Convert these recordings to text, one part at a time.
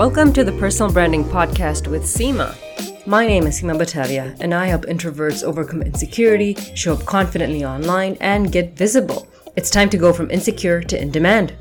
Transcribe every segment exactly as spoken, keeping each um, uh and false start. Welcome to the Personal Branding Podcast with Seema. My name is Seema Batavia, and I help introverts overcome insecurity, show up confidently online, and get visible. It's time to go from insecure to in demand.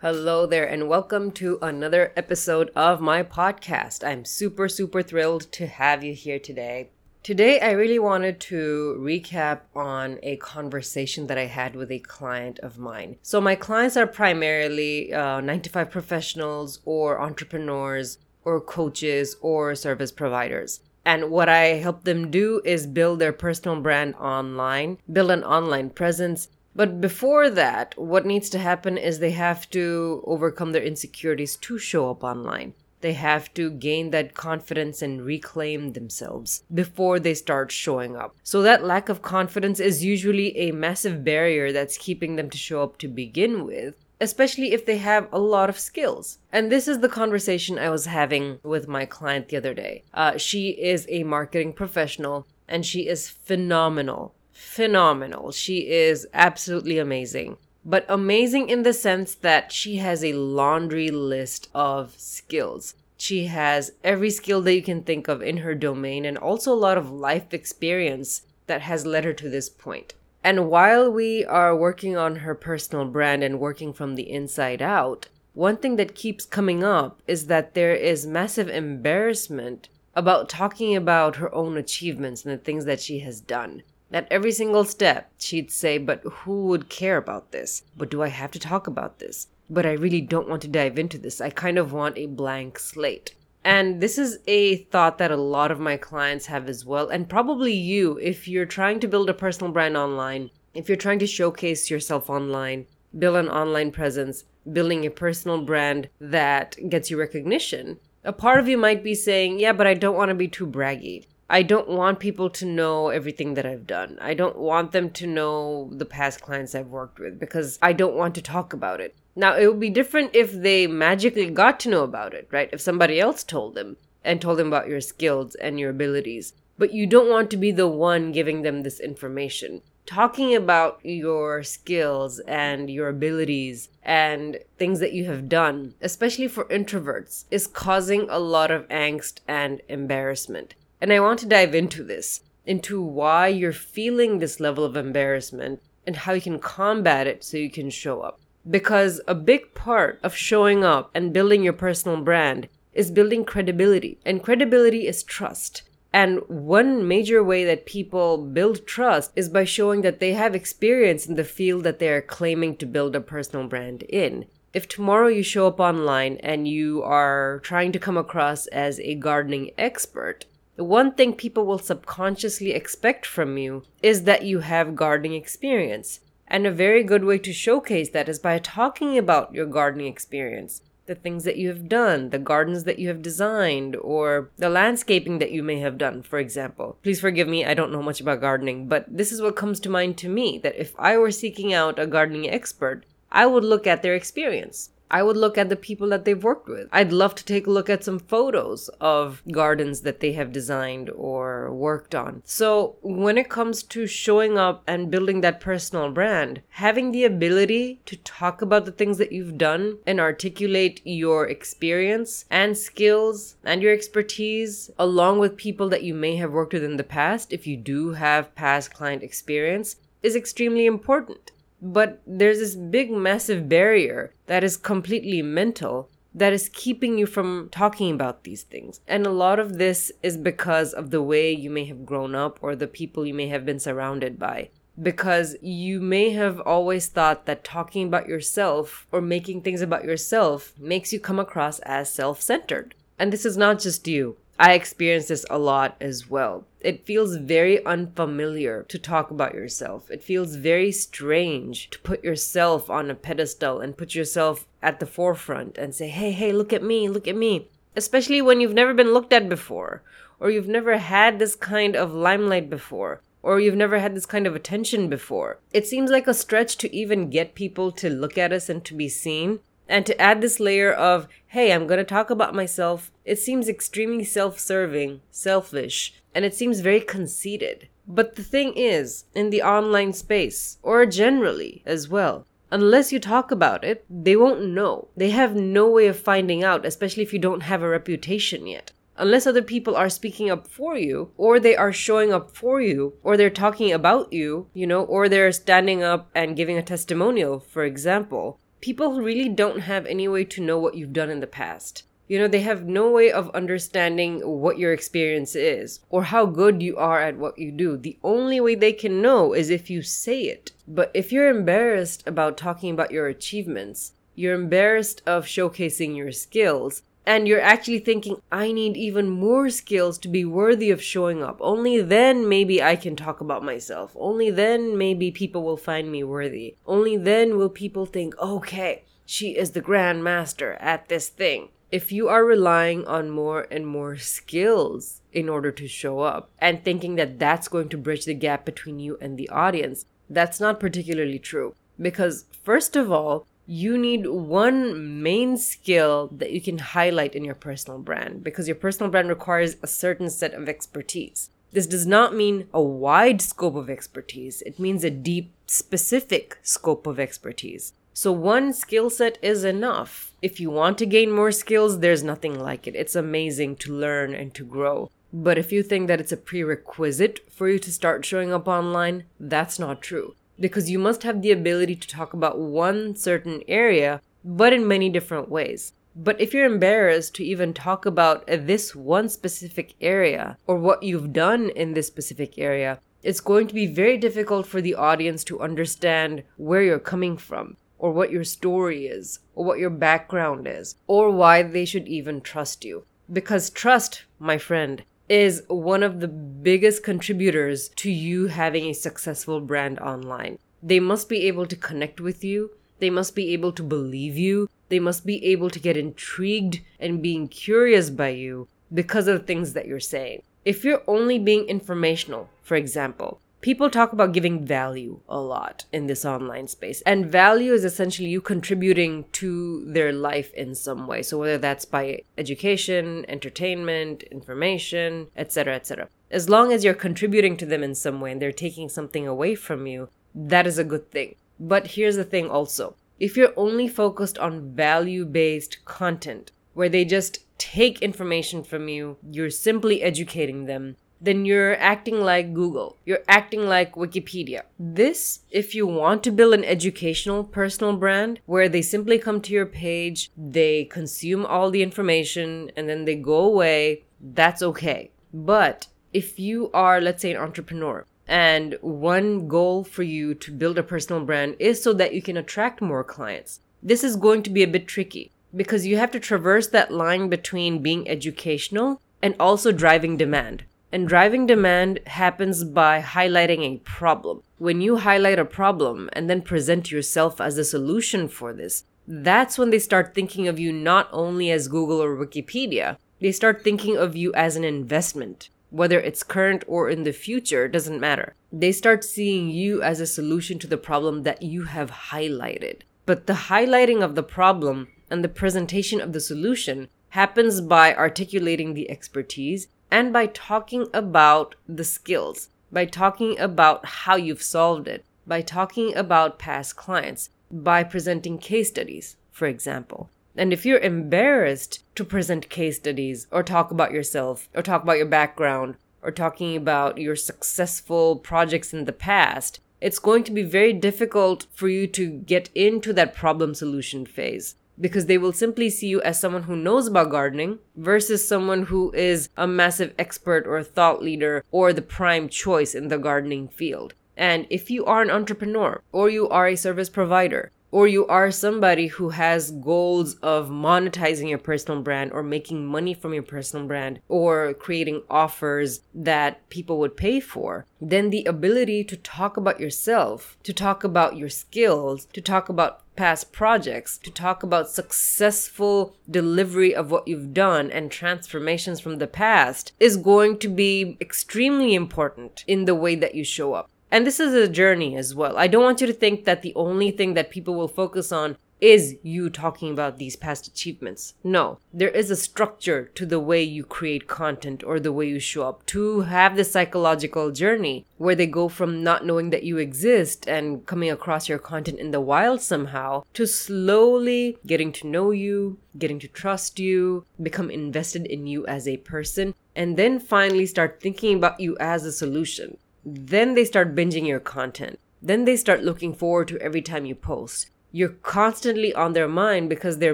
Hello there, and welcome to another episode of my podcast. I'm super, super thrilled to have you here today. Today, I really wanted to recap on a conversation that I had with a client of mine. So my clients are primarily uh, nine to five professionals or entrepreneurs or coaches or service providers. And what I help them do is build their personal brand online, build an online presence. But before that, what needs to happen is they have to overcome their insecurities to show up online. They have to gain that confidence and reclaim themselves before they start showing up. So that lack of confidence is usually a massive barrier that's keeping them to show up to begin with, especially if they have a lot of skills. And this is the conversation I was having with my client the other day. Uh, she is a marketing professional, and she is phenomenal. Phenomenal. She is absolutely amazing. But amazing in the sense that she has a laundry list of skills. She has every skill that you can think of in her domain and also a lot of life experience that has led her to this point. And while we are working on her personal brand and working from the inside out, one thing that keeps coming up is that there is massive embarrassment about talking about her own achievements and the things that she has done. At every single step, she'd say, but who would care about this? But do I have to talk about this? But I really don't want to dive into this. I kind of want a blank slate. And this is a thought that a lot of my clients have as well. And probably you, if you're trying to build a personal brand online, if you're trying to showcase yourself online, build an online presence, building a personal brand that gets you recognition, a part of you might be saying, yeah, but I don't want to be too braggy. I don't want people to know everything that I've done. I don't want them to know the past clients I've worked with because I don't want to talk about it. Now, it would be different if they magically got to know about it, right? If somebody else told them and told them about your skills and your abilities. But you don't want to be the one giving them this information. Talking about your skills and your abilities and things that you have done, especially for introverts, is causing a lot of angst and embarrassment. And I want to dive into this, into why you're feeling this level of embarrassment and how you can combat it so you can show up. Because a big part of showing up and building your personal brand is building credibility. And credibility is trust. And one major way that people build trust is by showing that they have experience in the field that they are claiming to build a personal brand in. If tomorrow you show up online and you are trying to come across as a gardening expert, the one thing people will subconsciously expect from you is that you have gardening experience. And a very good way to showcase that is by talking about your gardening experience, the things that you have done, the gardens that you have designed, or the landscaping that you may have done, for example. Please forgive me, I don't know much about gardening, but this is what comes to mind to me, that if I were seeking out a gardening expert, I would look at their experience. I would look at the people that they've worked with. I'd love to take a look at some photos of gardens that they have designed or worked on. So when it comes to showing up and building that personal brand, having the ability to talk about the things that you've done and articulate your experience and skills and your expertise along with people that you may have worked with in the past, if you do have past client experience, is extremely important. But there's this big, massive barrier that is completely mental that is keeping you from talking about these things. And a lot of this is because of the way you may have grown up or the people you may have been surrounded by. Because you may have always thought that talking about yourself or making things about yourself makes you come across as self-centered. And this is not just you. I experience this a lot as well. It feels very unfamiliar to talk about yourself. It feels very strange to put yourself on a pedestal and put yourself at the forefront and say, hey, hey, look at me, look at me. Especially when you've never been looked at before, or you've never had this kind of limelight before, or you've never had this kind of attention before. It seems like a stretch to even get people to look at us and to be seen. And to add this layer of, hey, I'm going to talk about myself, it seems extremely self-serving, selfish, and it seems very conceited. But the thing is, in the online space, or generally as well, unless you talk about it, they won't know. They have no way of finding out, especially if you don't have a reputation yet. Unless other people are speaking up for you, or they are showing up for you, or they're talking about you, you know, or they're standing up and giving a testimonial, for example, people really don't have any way to know what you've done in the past. You know, they have no way of understanding what your experience is or how good you are at what you do. The only way they can know is if you say it. But if you're embarrassed about talking about your achievements, you're embarrassed of showcasing your skills, and you're actually thinking, I need even more skills to be worthy of showing up. Only then maybe I can talk about myself. Only then maybe people will find me worthy. Only then will people think, okay, she is the grand master at this thing. If you are relying on more and more skills in order to show up and thinking that that's going to bridge the gap between you and the audience, that's not particularly true. Because first of all, you need one main skill that you can highlight in your personal brand, because your personal brand requires a certain set of expertise. This does not mean a wide scope of expertise. It means a deep, specific scope of expertise. So one skill set is enough. If you want to gain more skills, there's nothing like it. It's amazing to learn and to grow. But if you think that it's a prerequisite for you to start showing up online, that's not true. Because you must have the ability to talk about one certain area, but in many different ways. But if you're embarrassed to even talk about this one specific area or what you've done in this specific area, it's going to be very difficult for the audience to understand where you're coming from, or what your story is, or what your background is, or why they should even trust you. Because trust, my friend, is one of the biggest contributors to you having a successful brand online. They must be able to connect with you. They must be able to believe you. They must be able to get intrigued and being curious by you because of the things that you're saying. If you're only being informational, for example, people talk about giving value a lot in this online space. And value is essentially you contributing to their life in some way. So whether that's by education, entertainment, information, et cetera, et cetera. As long as you're contributing to them in some way and they're taking something away from you, that is a good thing. But here's the thing also. If you're only focused on value-based content, where they just take information from you, you're simply educating them, then you're acting like Google. You're acting like Wikipedia. This, if you want to build an educational personal brand where they simply come to your page, they consume all the information, and then they go away, that's okay. But if you are, let's say, an entrepreneur, and one goal for you to build a personal brand is so that you can attract more clients, this is going to be a bit tricky because you have to traverse that line between being educational and also driving demand. And driving demand happens by highlighting a problem. When you highlight a problem and then present yourself as a solution for this, that's when they start thinking of you not only as Google or Wikipedia, they start thinking of you as an investment. Whether it's current or in the future, it doesn't matter. They start seeing you as a solution to the problem that you have highlighted. But the highlighting of the problem and the presentation of the solution happens by articulating the expertise and by talking about the skills, by talking about how you've solved it, by talking about past clients, by presenting case studies, for example. And if you're embarrassed to present case studies or talk about yourself or talk about your background or talking about your successful projects in the past, it's going to be very difficult for you to get into that problem solution phase. Because they will simply see you as someone who knows about gardening versus someone who is a massive expert or a thought leader or the prime choice in the gardening field. And if you are an entrepreneur or you are a service provider or you are somebody who has goals of monetizing your personal brand or making money from your personal brand or creating offers that people would pay for, then the ability to talk about yourself, to talk about your skills, to talk about past projects, to talk about successful delivery of what you've done and transformations from the past is going to be extremely important in the way that you show up. And this is a journey as well. I don't want you to think that the only thing that people will focus on is you talking about these past achievements. No, there is a structure to the way you create content or the way you show up to have this psychological journey where they go from not knowing that you exist and coming across your content in the wild somehow to slowly getting to know you, getting to trust you, become invested in you as a person, and then finally start thinking about you as a solution. Then they start binging your content. Then they start looking forward to every time you post. You're constantly on their mind because they're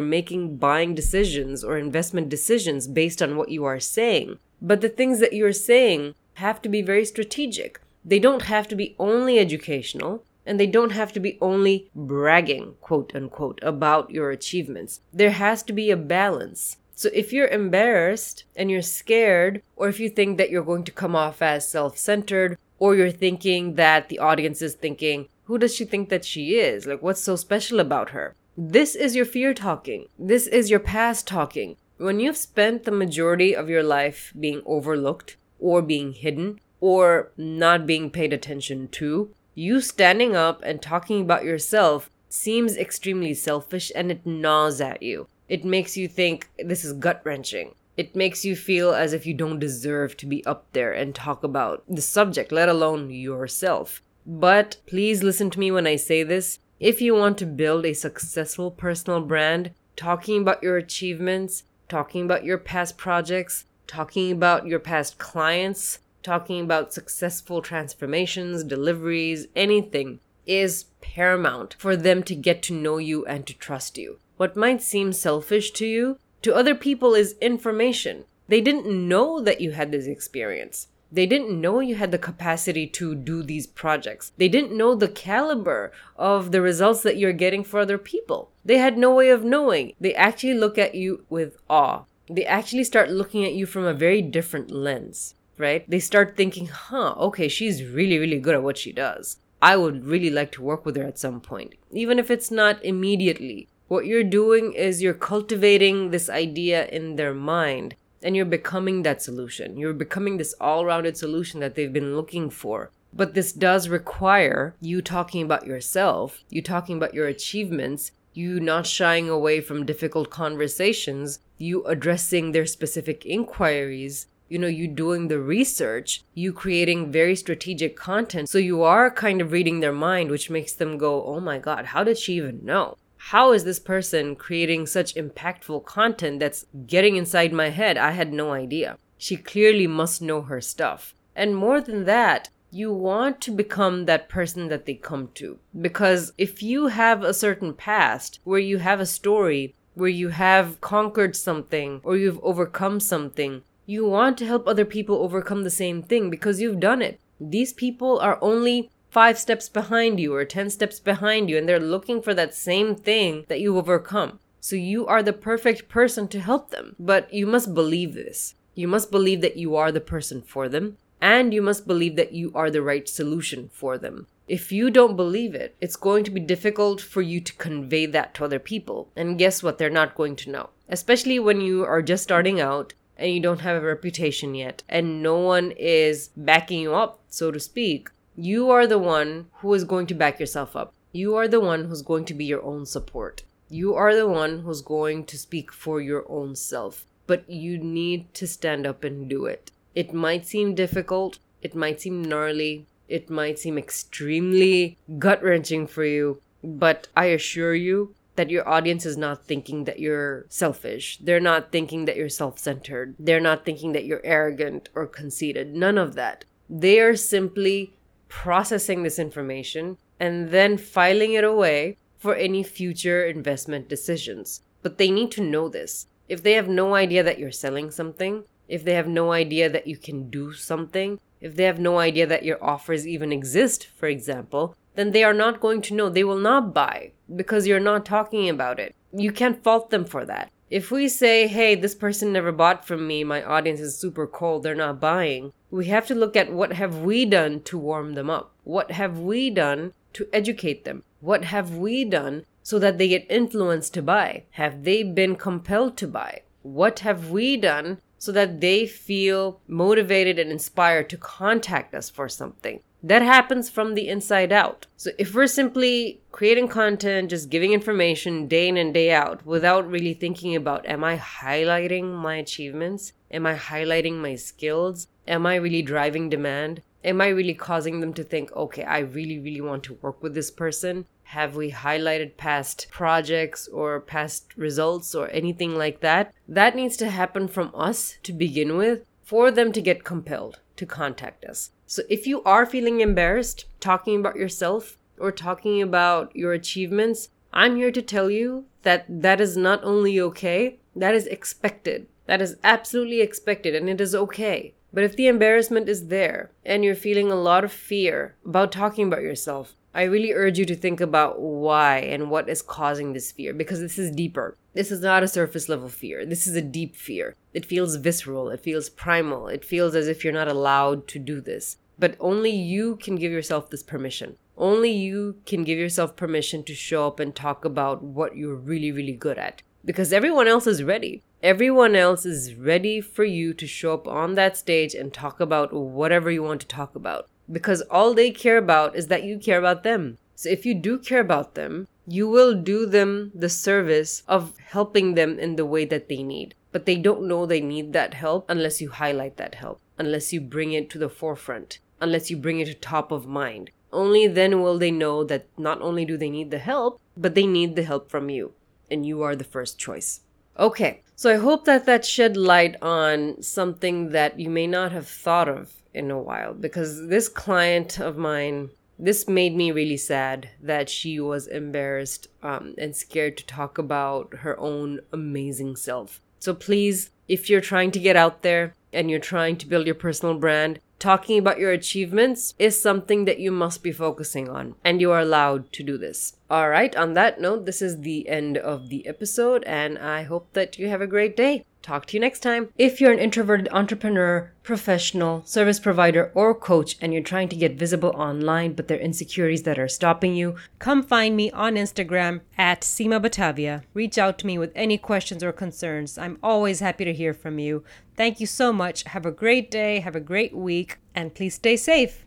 making buying decisions or investment decisions based on what you are saying. But the things that you're saying have to be very strategic. They don't have to be only educational, and they don't have to be only bragging, quote unquote, about your achievements. There has to be a balance. So if you're embarrassed and you're scared, or if you think that you're going to come off as self-centered, or you're thinking that the audience is thinking, who does she think that she is? Like, what's so special about her? This is your fear talking. This is your past talking. When you've spent the majority of your life being overlooked or being hidden or not being paid attention to, you standing up and talking about yourself seems extremely selfish, and it gnaws at you. It makes you think this is gut-wrenching. It makes you feel as if you don't deserve to be up there and talk about the subject, let alone yourself. But please listen to me when I say this. If you want to build a successful personal brand, talking about your achievements, talking about your past projects, talking about your past clients, talking about successful transformations, deliveries, anything is paramount for them to get to know you and to trust you. What might seem selfish to you, to other people is information. They didn't know that you had this experience. They didn't know you had the capacity to do these projects. They didn't know the caliber of the results that you're getting for other people. They had no way of knowing. They actually look at you with awe. They actually start looking at you from a very different lens, right? They start thinking, huh, okay, she's really, really good at what she does. I would really like to work with her at some point, even if it's not immediately. What you're doing is you're cultivating this idea in their mind. And you're becoming that solution. You're becoming this all-rounded solution that they've been looking for. But this does require you talking about yourself, you talking about your achievements, you not shying away from difficult conversations, you addressing their specific inquiries, you know, you doing the research, you creating very strategic content. So you are kind of reading their mind, which makes them go, oh my God, how did she even know? How is this person creating such impactful content that's getting inside my head? I had no idea. She clearly must know her stuff. And more than that, you want to become that person that they come to. Because if you have a certain past where you have a story, where you have conquered something or you've overcome something, you want to help other people overcome the same thing because you've done it. These people are only five steps behind you or ten steps behind you, and they're looking for that same thing that you overcome. So you are the perfect person to help them. But you must believe this. You must believe that you are the person for them, and you must believe that you are the right solution for them. If you don't believe it, it's going to be difficult for you to convey that to other people. And guess what? They're not going to know. Especially when you are just starting out and you don't have a reputation yet and no one is backing you up, so to speak. You are the one who is going to back yourself up. You are the one who's going to be your own support. You are the one who's going to speak for your own self. But you need to stand up and do it. It might seem difficult. It might seem gnarly. It might seem extremely gut-wrenching for you. But I assure you that your audience is not thinking that you're selfish. They're not thinking that you're self-centered. They're not thinking that you're arrogant or conceited. None of that. They are simply processing this information and then filing it away for any future investment decisions. But they need to know this. If they have no idea that you're selling something, if they have no idea that you can do something, if they have no idea that your offers even exist, for example, then they are not going to know. They will not buy because you're not talking about it. You can't fault them for that. If we say, hey, this person never bought from me, my audience is super cold, they're not buying, we have to look at what have we done to warm them up? What have we done to educate them? What have we done so that they get influenced to buy? Have they been compelled to buy? What have we done so that they feel motivated and inspired to contact us for something? that happens from the inside out. So if we're simply creating content, just giving information day in and day out without really thinking about, am I highlighting my achievements? Am I highlighting my skills? Am I really driving demand? Am I really causing them to think, okay, I really, really want to work with this person? Have we highlighted past projects or past results or anything like that? That needs to happen from us to begin with for them to get compelled to contact us. So if you are feeling embarrassed talking about yourself or talking about your achievements, I'm here to tell you that that is not only okay, that is expected. That is absolutely expected, and it is okay. But if the embarrassment is there and you're feeling a lot of fear about talking about yourself, I really urge you to think about why and what is causing this fear, because this is deeper. This is not a surface level fear. This is a deep fear. It feels visceral. It feels primal. It feels as if you're not allowed to do this. But only you can give yourself this permission. Only you can give yourself permission to show up and talk about what you're really, really good at. Because everyone else is ready. Everyone else is ready for you to show up on that stage and talk about whatever you want to talk about. Because all they care about is that you care about them. So if you do care about them, you will do them the service of helping them in the way that they need. But they don't know they need that help unless you highlight that help, unless you bring it to the forefront, unless you bring it to top of mind. Only then will they know that not only do they need the help, but they need the help from you. And you are the first choice. Okay, so I hope that that shed light on something that you may not have thought of in a while, because this client of mine, this made me really sad that she was embarrassed um, and scared to talk about her own amazing self. So please, if you're trying to get out there and you're trying to build your personal brand, talking about your achievements is something that you must be focusing on, and you are allowed to do this. All right, on that note, this is the end of the episode, and I hope that you have a great day. Talk to you next time. If you're an introverted entrepreneur, professional, service provider, or coach, and you're trying to get visible online, but there are insecurities that are stopping you, come find me on Instagram at Seema Batavia. Reach out to me with any questions or concerns. I'm always happy to hear from you. Thank you so much. Have a great day. Have a great week. And please stay safe.